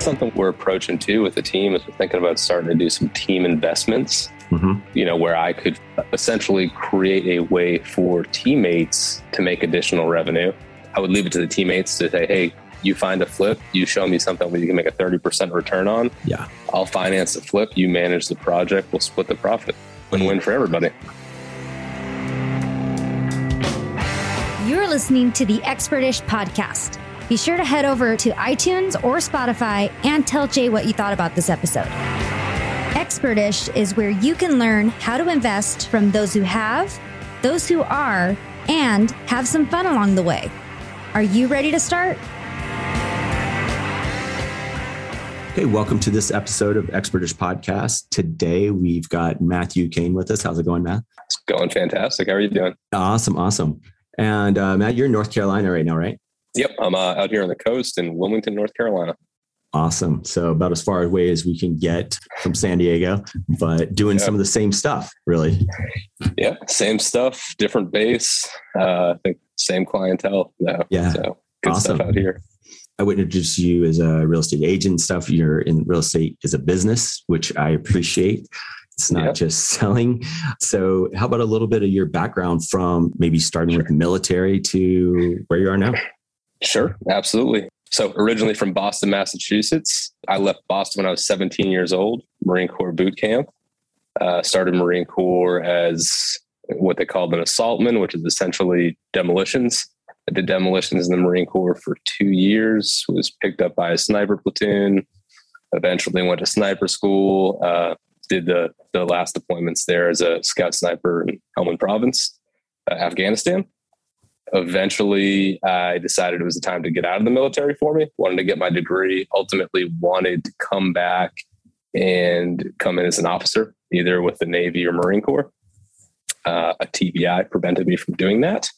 Something we're approaching too with the team is we're thinking about starting to do some team investments, you know, where I could essentially create a way for teammates to make additional revenue. I would leave it to the teammates to say, hey, you find a flip, you show me something where you can make a 30% return on. Yeah, I'll finance the flip. You manage the project. We'll split the profit. Win-win for everybody. You're listening to the Expertish Podcast. Be sure to head over to iTunes or Spotify and tell Jay what you thought about this episode. Expertish is where you can learn how to invest from those who have, those who are, and have some fun along the way. Are you ready to start? Okay, welcome to this episode of Expertish Podcast. Today, we've got Matthew Kane with us. How's it going, Matt? It's going fantastic. How are you doing? Awesome. And Matt, you're in North Carolina right now, right? Yep. I'm out here on the coast in Wilmington, North Carolina. Awesome. So about as far away as we can get from San Diego, but doing some of the same stuff, really. Yeah. Same stuff, different base. I think same clientele. No. Yeah. So good stuff out here. I would introduce you as a real estate agent stuff. You're in real estate as a business, which I appreciate. It's not just selling. So how about a little bit of your background from maybe starting with the military to where you are now? Sure, absolutely. So originally from Boston, Massachusetts. I left Boston when I was 17 years old, Marine Corps boot camp. Started Marine Corps as what they called an assaultman, which is essentially demolitions. I did demolitions in the Marine Corps for 2 years, was picked up by a sniper platoon, eventually went to sniper school, did the last deployments there as a scout sniper in Helmand Province, Afghanistan. Eventually, I decided it was the time to get out of the military for me. Wanted to get my degree. Ultimately, wanted to come back and come in as an officer, either with the Navy or Marine Corps. A TBI prevented me from doing that.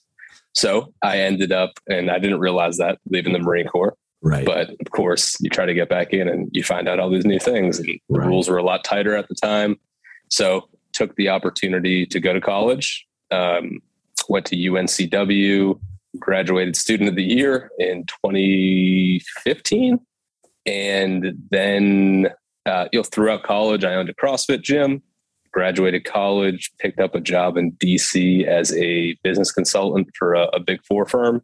So I ended up, and I didn't realize that, leaving the Marine Corps. Right. But of course, you try to get back in and you find out all these new things. And the rules were a lot tighter at the time. So took the opportunity to go to college. Went to UNCW, graduated student of the year in 2015. And then throughout college, I owned a CrossFit gym, graduated college, picked up a job in DC as a business consultant for a big four firm.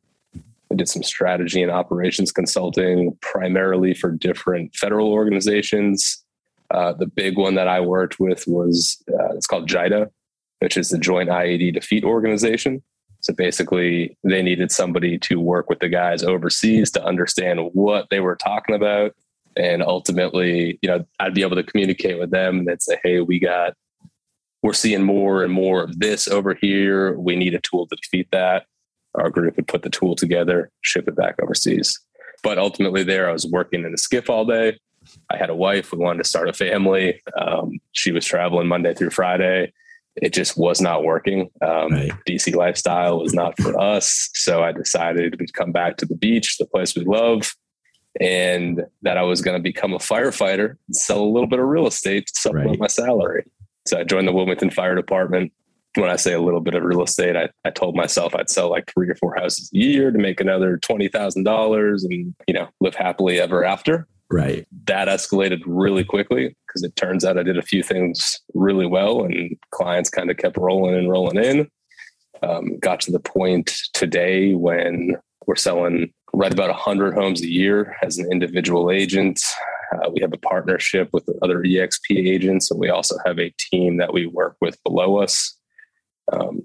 I did some strategy and operations consulting primarily for different federal organizations. The big one that I worked with was, it's called JIEDDO, which is the Joint IED Defeat Organization. So basically, they needed somebody to work with the guys overseas to understand what they were talking about. And ultimately, you know, I'd be able to communicate with them and they'd say, hey, we're seeing more and more of this over here. We need a tool to defeat that. Our group would put the tool together, ship it back overseas. But ultimately there, I was working in a skiff all day. I had a wife. We wanted to start a family. She was traveling Monday through Friday. It just was not working. DC lifestyle was not for us. So I decided we'd come back to the beach, the place we love, and that I was going to become a firefighter and sell a little bit of real estate to supplement my salary. So I joined the Wilmington Fire Department. When I say a little bit of real estate, I told myself I'd sell like 3 or 4 houses a year to make another $20,000 and, you know, live happily ever after. Right. That escalated really quickly because it turns out I did a few things really well and clients kind of kept rolling in. Got to the point today when we're selling right about 100 homes a year as an individual agent. We have a partnership with other EXP agents, and we also have a team that we work with below us.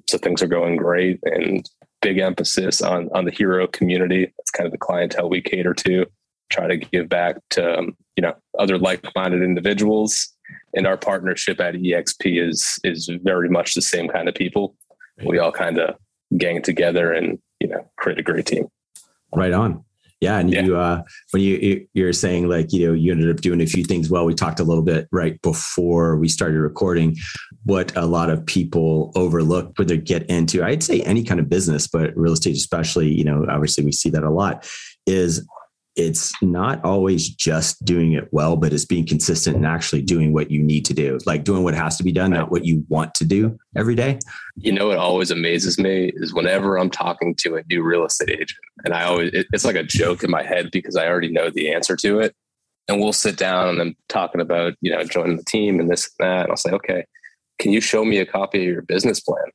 So things are going great, and big emphasis on the hero community. That's kind of the clientele we cater to. Try to give back to other like-minded individuals, and our partnership at EXP is very much the same kind of people. We all kind of gang together and create a great team. Right on, yeah. And you when you're saying you ended up doing a few things well. We talked a little bit right before we started recording. What a lot of people overlook when they get into, I'd say any kind of business, but real estate especially. Obviously we see that a lot. It's not always just doing it well, but it's being consistent and actually doing what you need to do, like doing what has to be done, not what you want to do every day. You know, it always amazes me is whenever I'm talking to a new real estate agent, and it's like a joke in my head because I already know the answer to it. and we'll sit down and I'm talking about, you know, joining the team and this and that. And I'll say, okay, can you show me a copy of your business plan?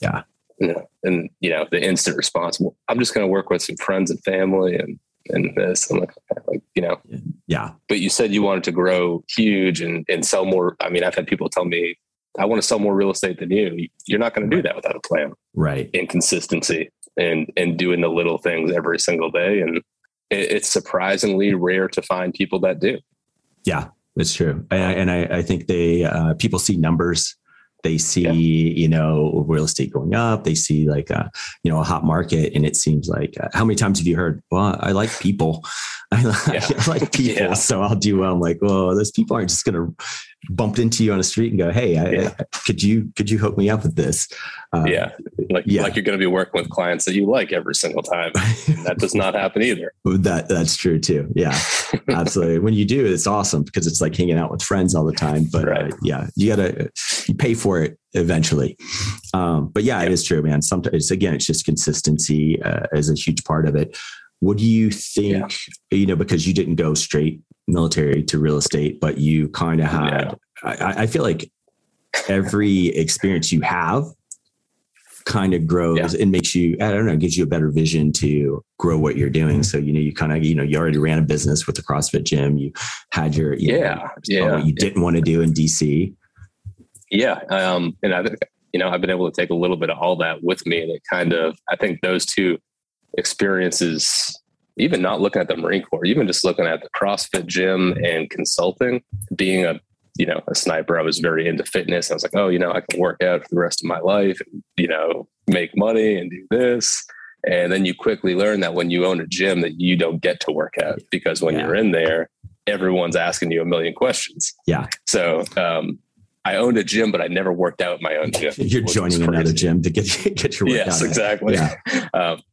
Yeah. You know, and, you know, the instant response, well, I'm just going to work with some friends and family and this. I'm like, you know, yeah. But you said you wanted to grow huge and sell more. I mean, I've had people tell me, I want to sell more real estate than you. You're not going to do that without a plan. Right. Inconsistency and doing the little things every single day. And it's surprisingly rare to find people that do. Yeah, it's true. And I think they, people see numbers. They see, you know, real estate going up. They see like, you know, a hot market. And it seems like, how many times have you heard, well, I like people. I like people. Yeah. So I'll do well. I'm like, well, those people aren't just going to bump into you on the street and go, hey, could you hook me up with this? Like you're going to be working with clients that you like every single time. That does not happen either. That's true too. Yeah, absolutely. When you do, it's awesome because it's like hanging out with friends all the time, but right. You gotta pay for it eventually. But it is true, man. Sometimes again, it's just consistency is a huge part of it. What do you think, you know, because you didn't go straight military to real estate, but you kind of had, I feel like every experience you have kind of grows and makes you, I don't know, gives you a better vision to grow what you're doing. So, you know, you kind of, you know, you already ran a business with the CrossFit gym. You had your, what you didn't want to do in DC. Yeah. And I think, you know, I've been able to take a little bit of all that with me. And it kind of, I think those two experiences, even not looking at the Marine Corps, even just looking at the CrossFit gym and consulting, being a sniper, I was very into fitness. I was like, oh, you know, I can work out for the rest of my life, and, you know, make money and do this. And then you quickly learn that when you own a gym that you don't get to work out because when you're in there, everyone's asking you a million questions. Yeah. So, I owned a gym, but I never worked out my own gym. You're joining another gym to get your work done. Yes, exactly. Yeah.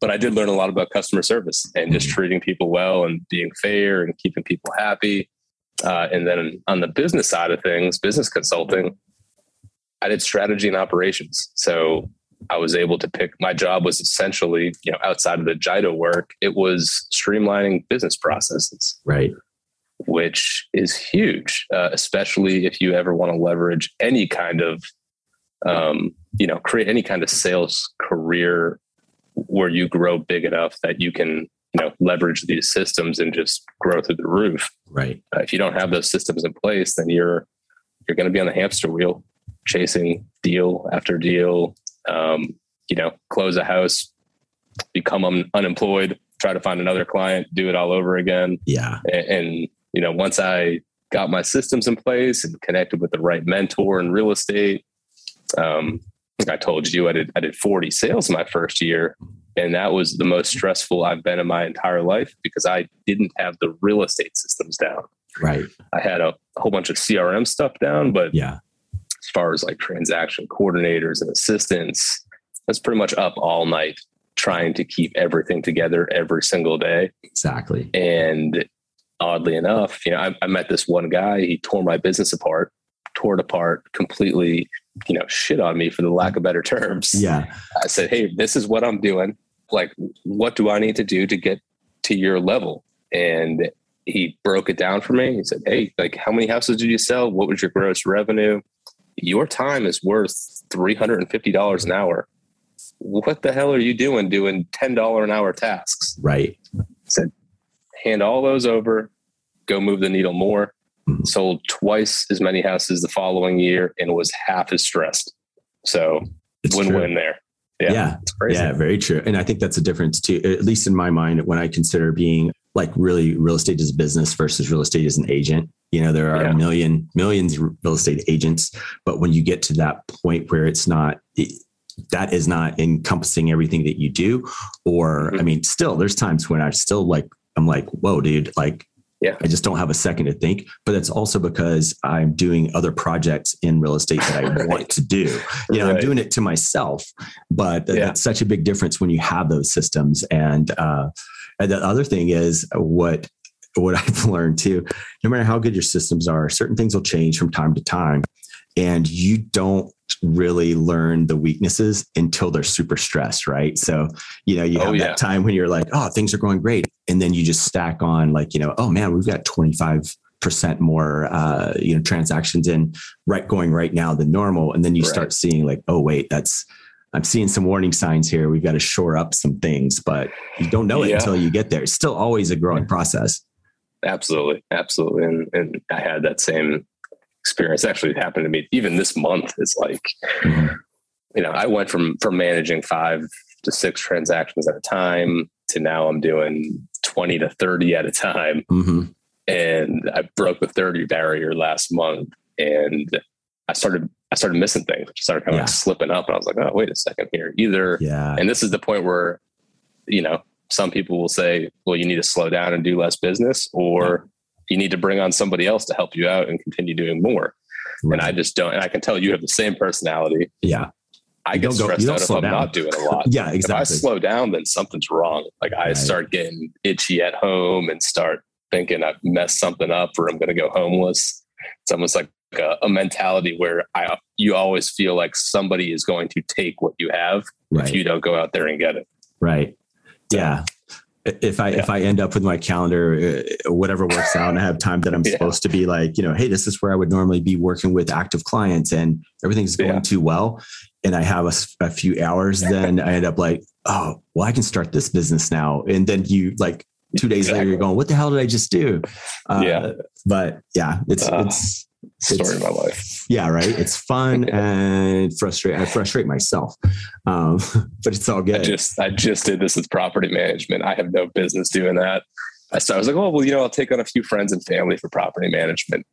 But I did learn a lot about customer service and just treating people well and being fair and keeping people happy. And then on the business side of things, business consulting, I did strategy and operations. So I was able to pick, my job was essentially, you know, outside of the JIEDDO work, it was streamlining business processes. Right. Which is huge, especially if you ever want to leverage any kind of, create any kind of sales career where you grow big enough that you can, you know, leverage these systems and just grow through the roof. Right. If you don't have those systems in place, then you're going to be on the hamster wheel chasing deal after deal, you know, close a house, become unemployed, try to find another client, do it all over again. Yeah. And you know, once I got my systems in place and connected with the right mentor in real estate, like I told you, I did 40 sales my first year. And that was the most stressful I've been in my entire life because I didn't have the real estate systems down. Right. I had a whole bunch of CRM stuff down, but as far as like transaction coordinators and assistants, that's pretty much up all night trying to keep everything together every single day. Exactly. And oddly enough, you know, I met this one guy, he tore my business apart, completely, you know, shit on me for the lack of better terms. Yeah. I said, hey, this is what I'm doing. Like, what do I need to do to get to your level? And he broke it down for me. He said, hey, like, how many houses did you sell? What was your gross revenue? Your time is worth $350 an hour. What the hell are you doing $10 an hour tasks? Right. I said, hand all those over, go move the needle more. Mm-hmm. Sold twice as many houses the following year and was half as stressed. So it's win-win there. Yeah. It's crazy. Yeah, very true. And I think that's a difference too, at least in my mind, when I consider being like really real estate as a business versus real estate as an agent. You know, there are millions of real estate agents, but when you get to that point where it's not, that is not encompassing everything that you do. Or, I mean, still there's times when I still like, I'm like, whoa, dude, like, I just don't have a second to think, but that's also because I'm doing other projects in real estate that I want to do. You know, I'm doing it to myself, but that's such a big difference when you have those systems. And the other thing is what I've learned too, no matter how good your systems are, certain things will change from time to time. and you don't really learn the weaknesses until they're super stressed, right? So, you know, you have that time when you're like, oh, things are going great. And then you just stack on like, you know, oh man, we've got 25% more, transactions in right now than normal. And then you start seeing like, oh wait, I'm seeing some warning signs here. We've got to shore up some things, but you don't know it until you get there. It's still always a growing process. Absolutely. Absolutely. And I had that same experience actually happened to me even this month. It's like, I went from managing 5 to 6 transactions at a time to now I'm doing 20 to 30 at a time. Mm-hmm. And I broke the 30 barrier last month and I started missing things. I started kind of slipping up and I was like, oh, wait a second here. And this is the point where, some people will say, well, you need to slow down and do less business, or you need to bring on somebody else to help you out and continue doing more. Right. And I just don't. And I can tell you have the same personality. Yeah. I get stressed out if I'm not doing a lot. Yeah, exactly. If I slow down, then something's wrong. Like I start getting itchy at home and start thinking I've messed something up or I'm going to go homeless. It's almost like a mentality where you always feel like somebody is going to take what you have if you don't go out there and get it. Right. Yeah. If I end up with my calendar, whatever works out, and I have time that I'm supposed to be like, hey, this is where I would normally be working with active clients and everything's going too well. And I have a few hours, then I end up like, oh, well, I can start this business now. And then you like 2 days later, you're going, what the hell did I just do? But yeah, it's story of my life. Yeah. Right. It's fun and frustrating. I frustrate myself. But it's all good. I just did this with property management. I have no business doing that. So I was like, oh, well, I'll take on a few friends and family for property management.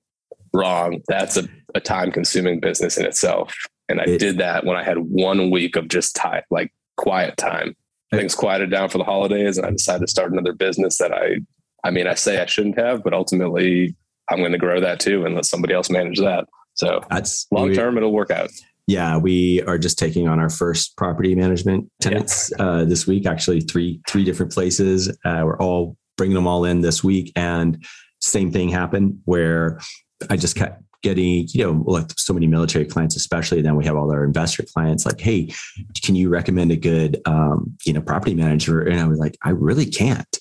Wrong. That's a time consuming business in itself. And I did that when I had 1 week of just time, like quiet time. Things quieted down for the holidays. And I decided to start another business that I say I shouldn't have, but ultimately I'm going to grow that too and let somebody else manage that. So that's long-term, it'll work out. Yeah. We are just taking on our first property management tenants this week, actually three different places. We're all bringing them all in this week. And same thing happened where I just kept getting, like so many military clients, especially, and then we have all our investor clients like, hey, can you recommend a good, property manager? And I was like, I really can't.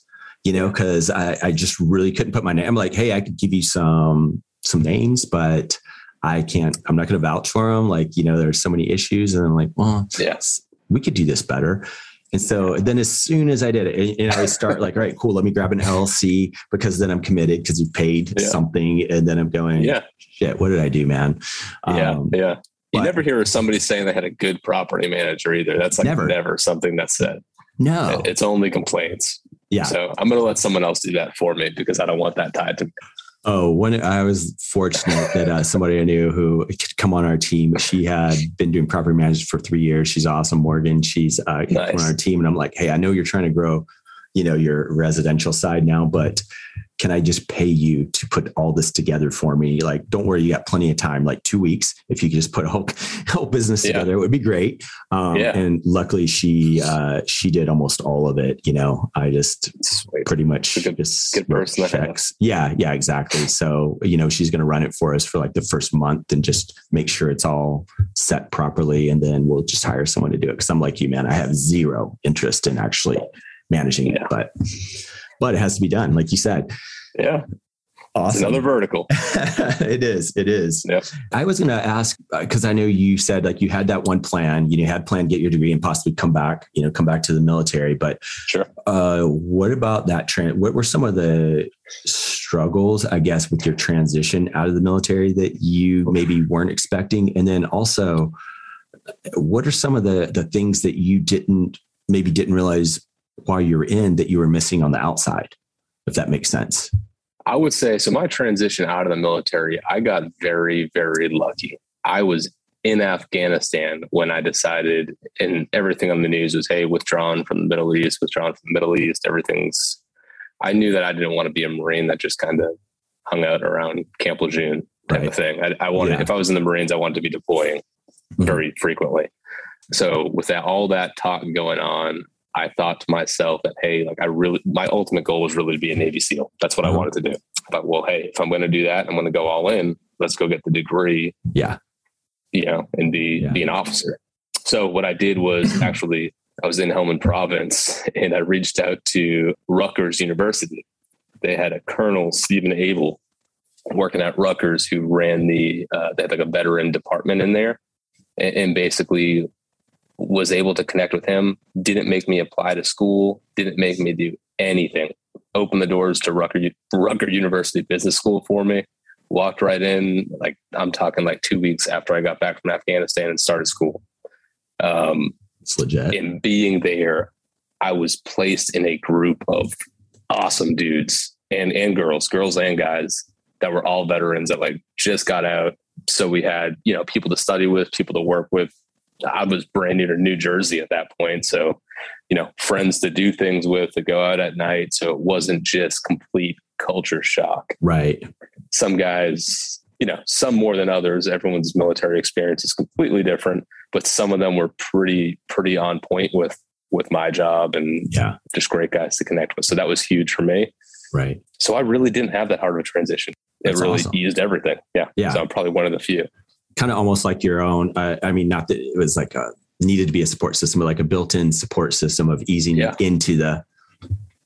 Cause I just really couldn't put my name. I'm like, hey, I could give you some names, but I'm not going to vouch for them. Like, there's so many issues and I'm like, well, yes, we could do this better. And so then as soon as I did it, I start like, all right, cool. Let me grab an LLC because then I'm committed because you paid something. And then I'm going, shit, what did I do, man? You never hear somebody saying they had a good property manager either. That's like never something that's said. No, it's only complaints. Yeah. So I'm going to let someone else do that for me because I don't want that tied to me. Oh, when I was fortunate that somebody I knew who could come on our team, she had been doing property management for 3 years. She's awesome. Morgan, she's on our team. And I'm like, hey, I know you're trying to grow, your residential side now, but can I just pay you to put all this together for me? Like, don't worry, you got plenty of time, like 2 weeks. If you could just put a whole business together, it would be great. And luckily she did almost all of it. I just pretty much good person checks. Yeah, exactly. So, she's going to run it for us for like the first month and just make sure it's all set properly. And then we'll just hire someone to do it. Cause I'm like you, man, I have zero interest in actually managing it, but it has to be done. Like you said. Yeah. Awesome. It's another vertical. It is. Yep. I was going to ask, cause I know you said like you had that one plan, get your degree and possibly come back to the military, but sure. What about that what were some of the struggles, I guess, with your transition out of the military that you maybe weren't expecting? And then also what are some of the things that you didn't realize while you were in that you were missing on the outside, if that makes sense? I would say, so my transition out of the military, I got very, very lucky. I was in Afghanistan when I decided, and everything on the news was, hey, withdrawn from the Middle East. I knew that I didn't want to be a Marine that just kind of hung out around Camp Lejeune type of thing. I wanted, if I was in the Marines, I wanted to be deploying very frequently. So with that, all that talk going on, I thought to myself that, hey, like my ultimate goal was really to be a Navy SEAL. That's what I wanted to do. But well, hey, if I'm going to do that, I'm going to go all in. Let's go get the degree. Yeah. and be an officer. So what I did was actually, I was in Helmand Province and I reached out to Rutgers University. They had a Colonel Stephen Abel working at Rutgers who ran they had like a veteran department in there, and basically was able to connect with him. Didn't make me apply to school. Didn't make me do anything. Opened the doors to Rutgers University Business School for me. Walked right in. Like, I'm talking like 2 weeks after I got back from Afghanistan and started school. It's legit. And being there, I was placed in a group of awesome dudes and girls and guys that were all veterans that like just got out. So we had, people to study with, people to work with. I was brand new to New Jersey at that point. So, friends to do things with, to go out at night. So it wasn't just complete culture shock. Right. Some guys, some more than others, everyone's military experience is completely different, but some of them were pretty on point with my job and just great guys to connect with. So that was huge for me. Right. So I really didn't have that hard of a transition. That's really awesome. Eased everything. Yeah. So I'm probably one of the few. Kind of almost like your own. I mean, not that it was like needed to be a support system, but like a built-in support system of easing into the,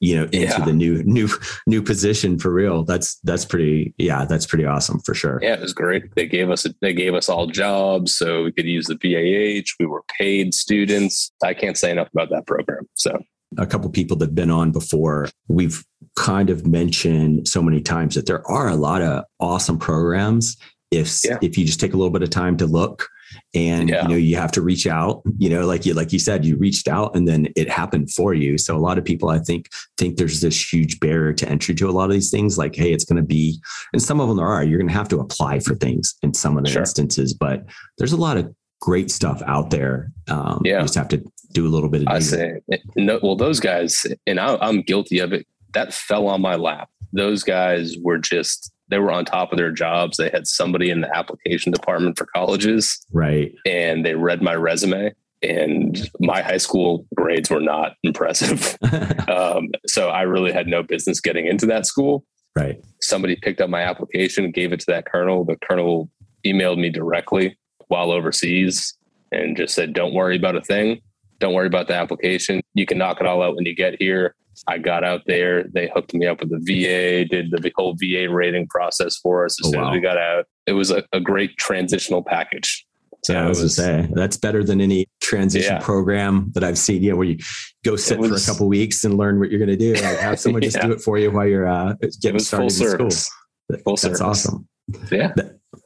the new position for real. That's pretty awesome for sure. Yeah, it was great. They gave us all jobs so we could use the PAH. We were paid students. I can't say enough about that program. So a couple of people that've been on before, we've kind of mentioned so many times that there are a lot of awesome programs. If you just take a little bit of time to look and, you have to reach out, like you said, you reached out and then it happened for you. So a lot of people, I think there's this huge barrier to entry to a lot of these things. Like, hey, it's going to be, and some of them you're going to have to apply for things in some of the instances, but there's a lot of great stuff out there. You just have to do a little bit of, those guys, and I'm guilty of it. That fell on my lap. Those guys were they were on top of their jobs. They had somebody in the application department for colleges. Right. And they read my resume, and my high school grades were not impressive. So I really had no business getting into that school. Right. Somebody picked up my application, gave it to that colonel. The colonel emailed me directly while overseas and just said, don't worry about a thing. Don't worry about the application. You can knock it all out when you get here. I got out there. They hooked me up with the VA, did the whole VA rating process for us. As soon as we got out, it was a great transitional package. So I was going to say, that's better than any transition program that I've seen, where you go sit for a couple of weeks and learn what you're going to do. Like, have someone just do it for you while you're getting started in school. That's awesome. Yeah.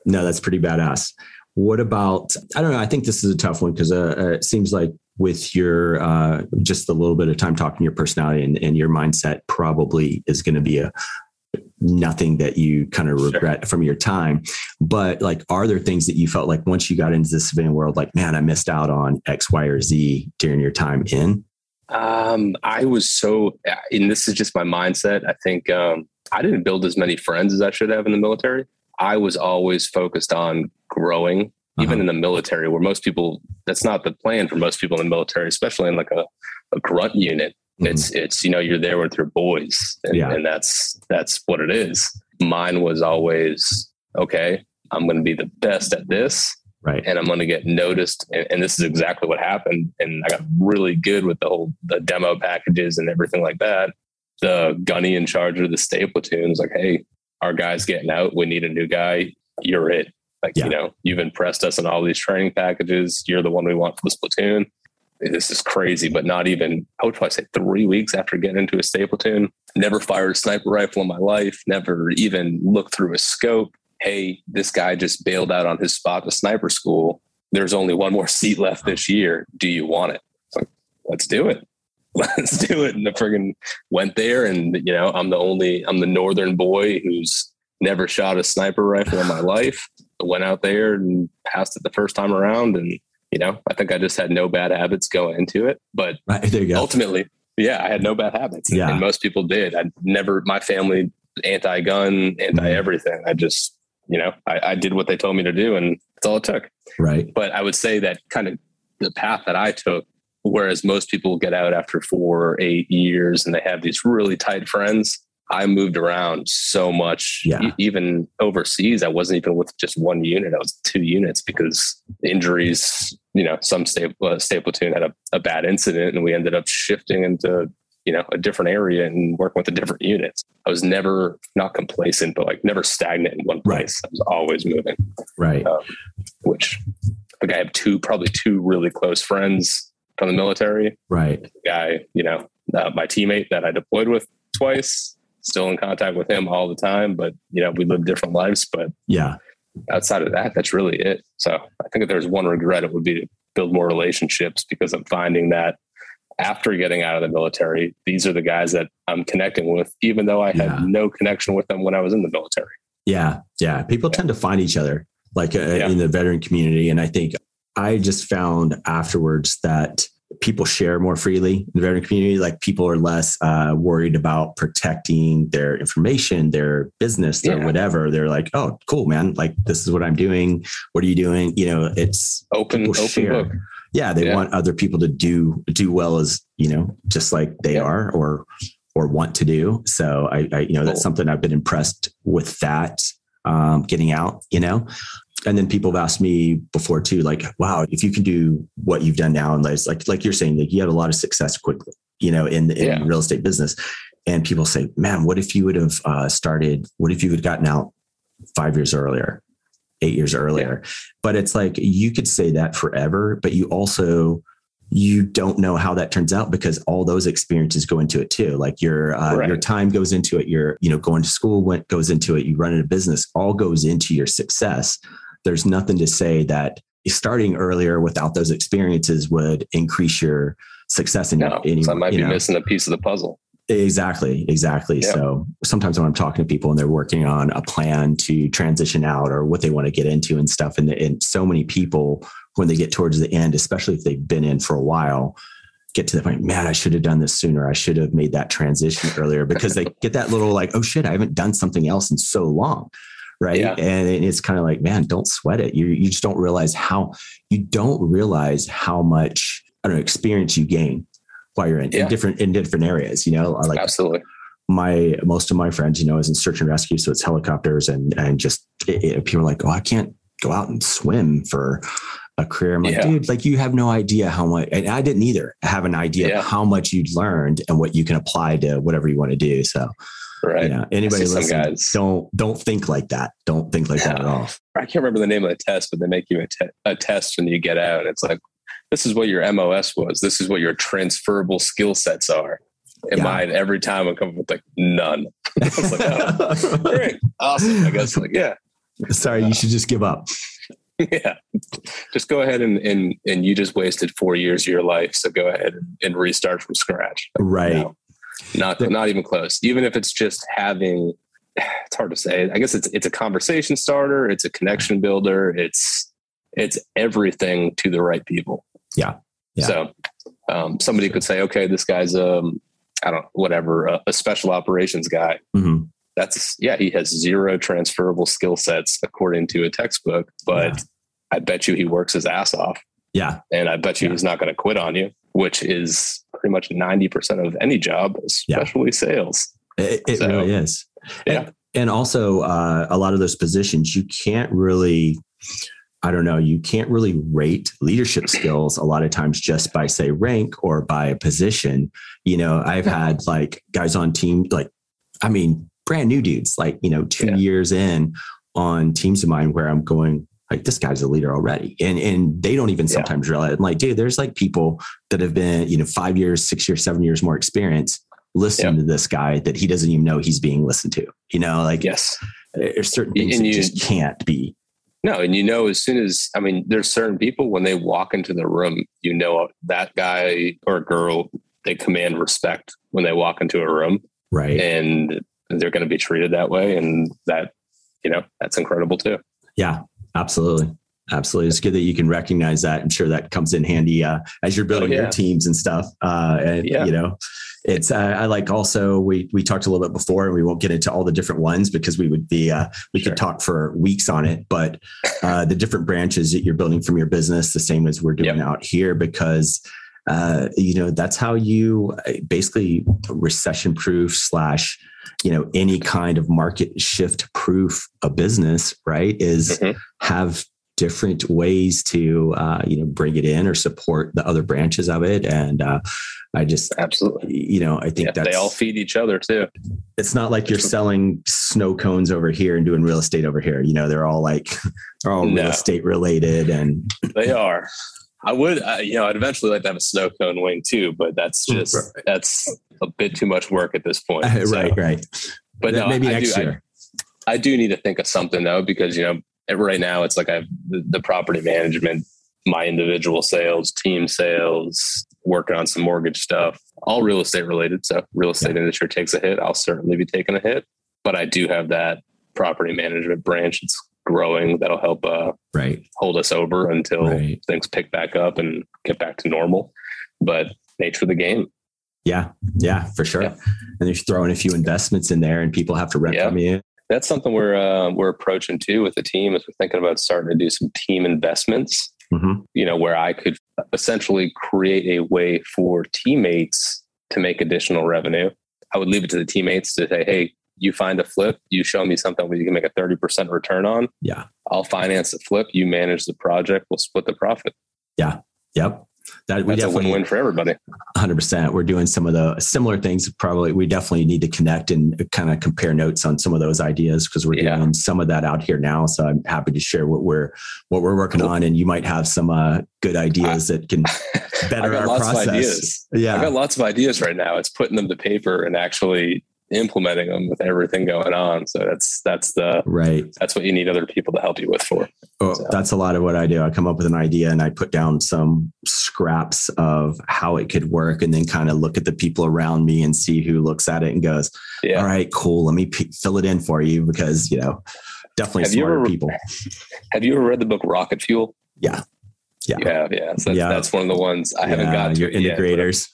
No, that's pretty badass. What about, I don't know. I think this is a tough one because it seems like with your, just a little bit of time talking, your personality and your mindset probably is going to be nothing that you kind of regret from your time. But like, are there things that you felt like once you got into the civilian world, like, man, I missed out on X, Y, or Z during your time in? I was so, and this is just my mindset. I think, I didn't build as many friends as I should have in the military. I was always focused on growing. Even in the military, where most people, that's not the plan for most people in the military, especially in like a grunt unit. Mm-hmm. It's you're there with your boys and that's what it is. Mine was always, okay, I'm going to be the best at this. Right. And I'm going to get noticed. And this is exactly what happened. And I got really good with the demo packages and everything like that. The gunny in charge of the state platoon was like, hey, our guy's getting out. We need a new guy. You're it. Like, you've impressed us in all these training packages. You're the one we want for this platoon. This is crazy, but not even, I would probably say 3 weeks after getting into a state platoon, never fired a sniper rifle in my life, never even looked through a scope. Hey, this guy just bailed out on his spot to sniper school. There's only one more seat left this year. Do you want it? It's like, let's do it. Let's do it. And I friggin' went there and, I'm the Northern boy who's never shot a sniper rifle in my life. Went out there and passed it the first time around. And, I think I just had no bad habits going into it, but ultimately, I had no bad habits. Yeah. And most people did. My family, anti-gun, anti-everything. I just, I did what they told me to do and that's all it took. Right. But I would say that kind of the path that I took, whereas most people get out after 4 or 8 years and they have these really tight friends, I moved around so much, even overseas. I wasn't even with just one unit. I was 2 units because injuries, some staple platoon had a bad incident and we ended up shifting into, a different area and working with a different unit. I was never not complacent, but never stagnant in one place. Right. I was always moving. Right. I have probably two really close friends from the military. Right. The guy, my teammate that I deployed with twice. Still in contact with him all the time, but we live different lives, but outside of that, that's really it. So I think if there's one regret, it would be to build more relationships, because I'm finding that after getting out of the military, these are the guys that I'm connecting with, even though I had no connection with them when I was in the military. Yeah. Yeah. People tend to find each other in the veteran community. And I think I just found afterwards that people share more freely in the veteran community. People are less worried about protecting their information, their business, their whatever. They're like, oh, cool, man. This is what I'm doing. What are you doing? It's open book. Yeah. They want other people to do well as, just like they are or want to do. So I that's something I've been impressed with that getting out, And then people have asked me before too, wow, if you can do what you've done now, and like you're saying, you had a lot of success quickly, in real estate business. And people say, man, what if you would have what if you would have gotten out 5 years earlier, 8 years earlier? Yeah. But it's you could say that forever, but you also, you don't know how that turns out, because all those experiences go into it too. Your time goes into it. Your, going to school goes into it. You run a business, all goes into your success. There's nothing to say that starting earlier without those experiences would increase your success. So I might be missing a piece of the puzzle. Exactly. Yeah. So sometimes when I'm talking to people and they're working on a plan to transition out or what they want to get into and stuff, and so many people, when they get towards the end, especially if they've been in for a while, get to the point, man, I should have done this sooner. I should have made that transition earlier, because they get that little oh shit, I haven't done something else in so long. Right. Yeah. And it's kind of man, don't sweat it. You just don't realize how much experience you gain while you're in different areas, Absolutely. Most of my friends, is in search and rescue. So it's helicopters and just people are oh, I can't go out and swim for a career. I'm dude, you have no idea how much, and I didn't either have an idea of how much you'd learned and what you can apply to whatever you want to do. So. Right. Anybody listening, don't think like that. Don't think like that at all. I can't remember the name of the test, but they make you a test when you get out. It's this is what your MOS was. This is what your transferable skill sets are. And mine every time I come up with none. I was oh, great. Awesome. I guess sorry, you should just give up. Yeah. Just go ahead and you just wasted 4 years of your life. So go ahead and restart from scratch. Right. Not even close. Even if it's just it's hard to say. I guess it's a conversation starter. It's a connection builder. It's everything to the right people. Yeah. So somebody could say, okay, this guy's a special operations guy. Mm-hmm. He has zero transferable skill sets according to a textbook, but I bet you he works his ass off. Yeah. And I bet you he's not going to quit on you, which is pretty much 90% of any job, especially sales. It really is. Yeah. And also a lot of those positions, you can't really rate leadership skills a lot of times just by say rank or by a position. I've had guys on team, brand new dudes, 2 years in on teams of mine where I'm going, this guy's a leader already. And they don't even sometimes realize it. I'm dude, there's people that have been, 5 years, 6 years, 7 years more experience listening to this guy that he doesn't even know he's being listened to, yes, there's certain things that just can't be. No. And as soon as, there's certain people when they walk into the room, that guy or girl, they command respect when they walk into a room. Right. And they're going to be treated that way. And that, that's incredible too. Yeah. Absolutely. It's good that you can recognize that. I'm sure that comes in handy as you're building your teams and stuff. It's also we talked a little bit before, and we won't get into all the different ones because we would be could talk for weeks on it. But the different branches that you're building from your business, the same as we're doing out here, because that's how you basically recession proof / you know, any kind of market shift proof a business, right, is have different ways to, you know, bring it in or support the other branches of it. And I just, absolutely, you know, I think that's, they all feed each other too. It's not like you're selling snow cones over here and doing real estate over here. You know, they're all like, they're all real estate related, and they are. I would, you know, I'd eventually like to have a snow cone wing too, but that's just, that's a bit too much work at this point. Right. But no, maybe next year. I do need to think of something though, because, you know, right now it's like I have the property management, my individual sales, team sales, working on some mortgage stuff, all real estate related. So real estate industry takes a hit. I'll certainly be taking a hit, but I do have that property management branch. It's growing. That'll help hold us over until things pick back up and get back to normal. But nature of the game. Yeah, for sure. Yeah. And you're throwing a few investments in there and people have to rent from you. That's something we're approaching too with the team, as we're thinking about starting to do some team investments, you know, where I could essentially create a way for teammates to make additional revenue. I would leave it to the teammates to say, hey, you find a flip, you show me something where you can make a 30% return on. Yeah. I'll finance the flip. You manage the project. We'll split the profit. Yeah. Yep. That's a win-win for everybody. 100%. We're doing some of the similar things. Probably we definitely need to connect and kind of compare notes on some of those ideas, because we're doing some of that out here now. So I'm happy to share what we're working on, and you might have some good ideas that can better our process. Yeah. I got lots of ideas right now. It's putting them to paper and actually implementing them with everything going on. So that's what you need other people to help you with for. Oh, so. That's a lot of what I do. I come up with an idea and I put down some scraps of how it could work, and then kind of look at the people around me and see who looks at it and goes, all right, cool. Let me fill it in for you, because, you know, definitely smarter people. Have you ever read the book Rocket Fuel? Yeah. Yeah. Yeah. So that's one of the ones I haven't gotten to. Your integrators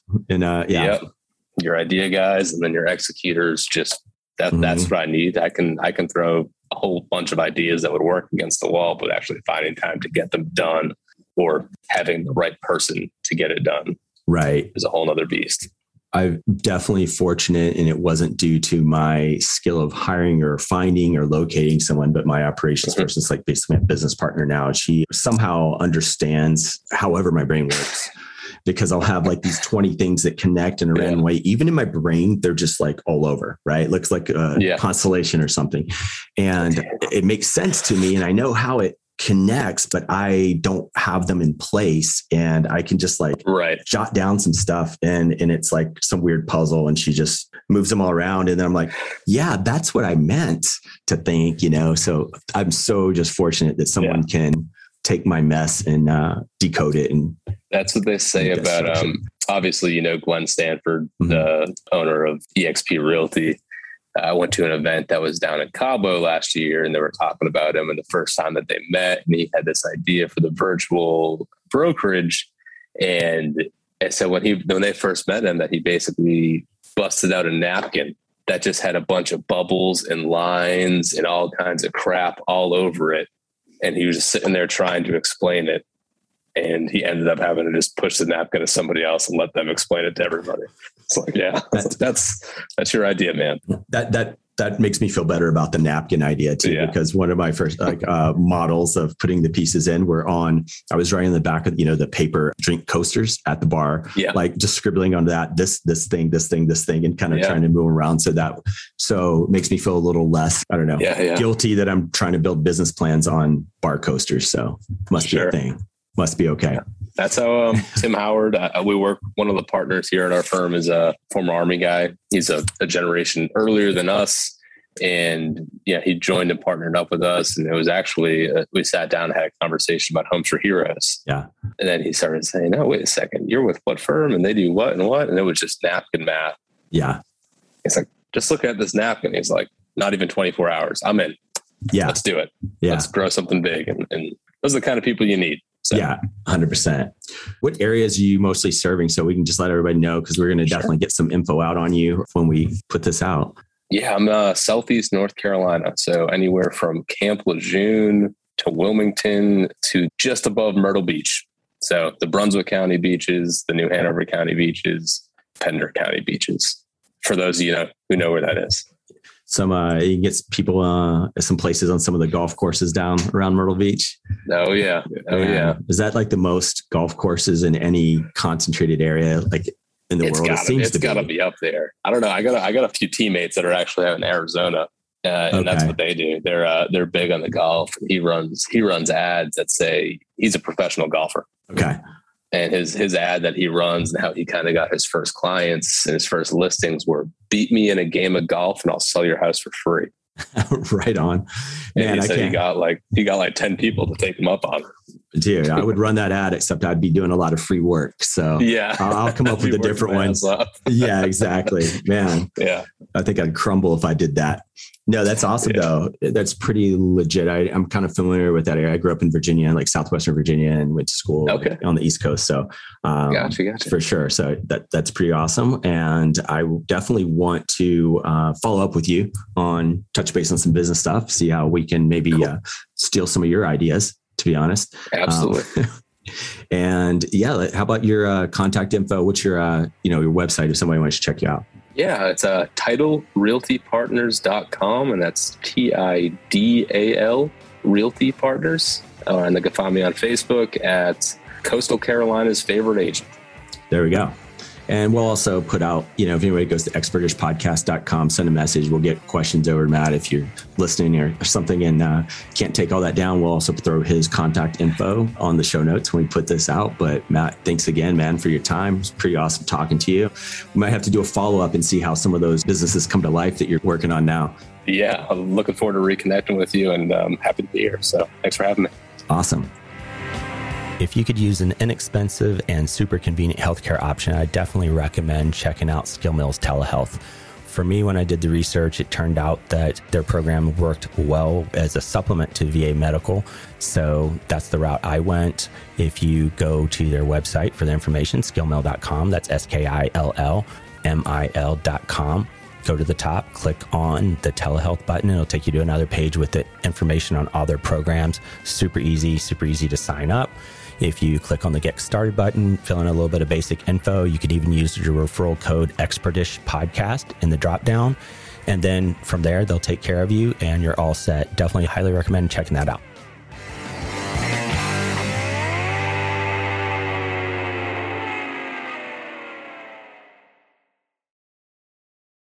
your idea guys, and then your executors, just that's what I need. I can throw a whole bunch of ideas that would work against the wall, but actually finding time to get them done, or having the right person to get it done, right, is a whole nother beast. I'm definitely fortunate, and it wasn't due to my skill of hiring or finding or locating someone, but my operations person is like basically my business partner now. She somehow understands however my brain works. Because I'll have like these 20 things that connect in a random way. Even in my brain, they're just like all over, right? It looks like a constellation or something. And it makes sense to me. And I know how it connects, but I don't have them in place. And I can just like jot down some stuff and it's like some weird puzzle, and she just moves them all around. And then I'm like, yeah, that's what I meant to think, you know? So I'm so just fortunate that someone can take my mess and decode it. And that's what they say about, obviously, you know, Glenn Stanford, the owner of EXP Realty. I went to an event that was down in Cabo last year, and they were talking about him and the first time that they met, and he had this idea for the virtual brokerage. And so when they first met him, that he basically busted out a napkin that just had a bunch of bubbles and lines and all kinds of crap all over it. And he was just sitting there trying to explain it. And he ended up having to just push the napkin to somebody else and let them explain it to everybody. It's like, yeah, that's your idea, man. That makes me feel better about the napkin idea too, because one of my first models of putting the pieces in I was writing on the back of, you know, the paper drink coasters at the bar, like just scribbling on that, this thing, and kind of trying to move around. So it makes me feel a little less, I don't know, guilty that I'm trying to build business plans on bar coasters. So must be a thing. Must be okay. Yeah. That's how Tim Howard, one of the partners here at our firm is a former Army guy. He's a generation earlier than us. And he joined and partnered up with us. And it was actually, we sat down and had a conversation about Homes for Heroes. Yeah. And then he started saying, no, wait a second, you're with what firm? And they do what and what? And it was just napkin math. Yeah. It's like, just look at this napkin. He's like, not even 24 hours. I'm in. Yeah. Let's do it. Yeah. Let's grow something big. And those are the kind of people you need. So. Yeah, 100%. What areas are you mostly serving? So we can just let everybody know, because we're going to definitely get some info out on you when we put this out. Yeah, I'm Southeast North Carolina. So anywhere from Camp Lejeune to Wilmington to just above Myrtle Beach. So the Brunswick County beaches, the New Hanover County beaches, Pender County beaches. For those of you who know where that is. you can get people, some places on some of the golf courses down around Myrtle Beach. Oh yeah. Is that like the most golf courses in any concentrated area? Like in the world, it's gotta be up there. I don't know. I got a few teammates that are actually out in Arizona and okay. That's what they do. They're big on the golf. He runs ads that say he's a professional golfer. Okay. And his ad that he runs and how he kind of got his first clients and his first listings were, beat me in a game of golf and I'll sell your house for free. Right on. Man, and he got like 10 people to take him up on it. Dude, I would run that ad, except I'd be doing a lot of free work. So yeah, I'll come up with a different one. Yeah, exactly, man. Yeah. I think I'd crumble if I did that. No, that's awesome though. That's pretty legit. I'm kind of familiar with that area. I grew up in Virginia, like Southwestern Virginia, and went to school on the East Coast. So gotcha. For sure. So that's pretty awesome. And I definitely want to follow up with you on touch base on some business stuff, see how we can maybe steal some of your ideas, to be honest. Absolutely. And yeah, how about your contact info? What's your, your website if somebody wants to check you out? Yeah, it's TidalRealtyPartners.com, and that's TIDAL Realty Partners. And they can find me on Facebook at Coastal Carolina's Favorite Agent. There we go. And we'll also put out, if anybody goes to expertishpodcast.com, send a message. We'll get questions over to Matt if you're listening or something and can't take all that down. We'll also throw his contact info on the show notes when we put this out. But Matt, thanks again, man, for your time. It's pretty awesome talking to you. We might have to do a follow-up and see how some of those businesses come to life that you're working on now. Yeah, I'm looking forward to reconnecting with you and I'm happy to be here. So thanks for having me. Awesome. If you could use an inexpensive and super convenient healthcare option, I definitely recommend checking out Skill Mills Telehealth. For me, when I did the research, it turned out that their program worked well as a supplement to VA Medical. So that's the route I went. If you go to their website for the information, skillmill.com, that's skillmill.com. Go to the top, click on the telehealth button. It'll take you to another page with the information on all their programs. Super easy to sign up. If you click on the Get Started button, fill in a little bit of basic info. You could even use your referral code Expertish Podcast in the dropdown. And then from there, they'll take care of you and you're all set. Definitely highly recommend checking that out.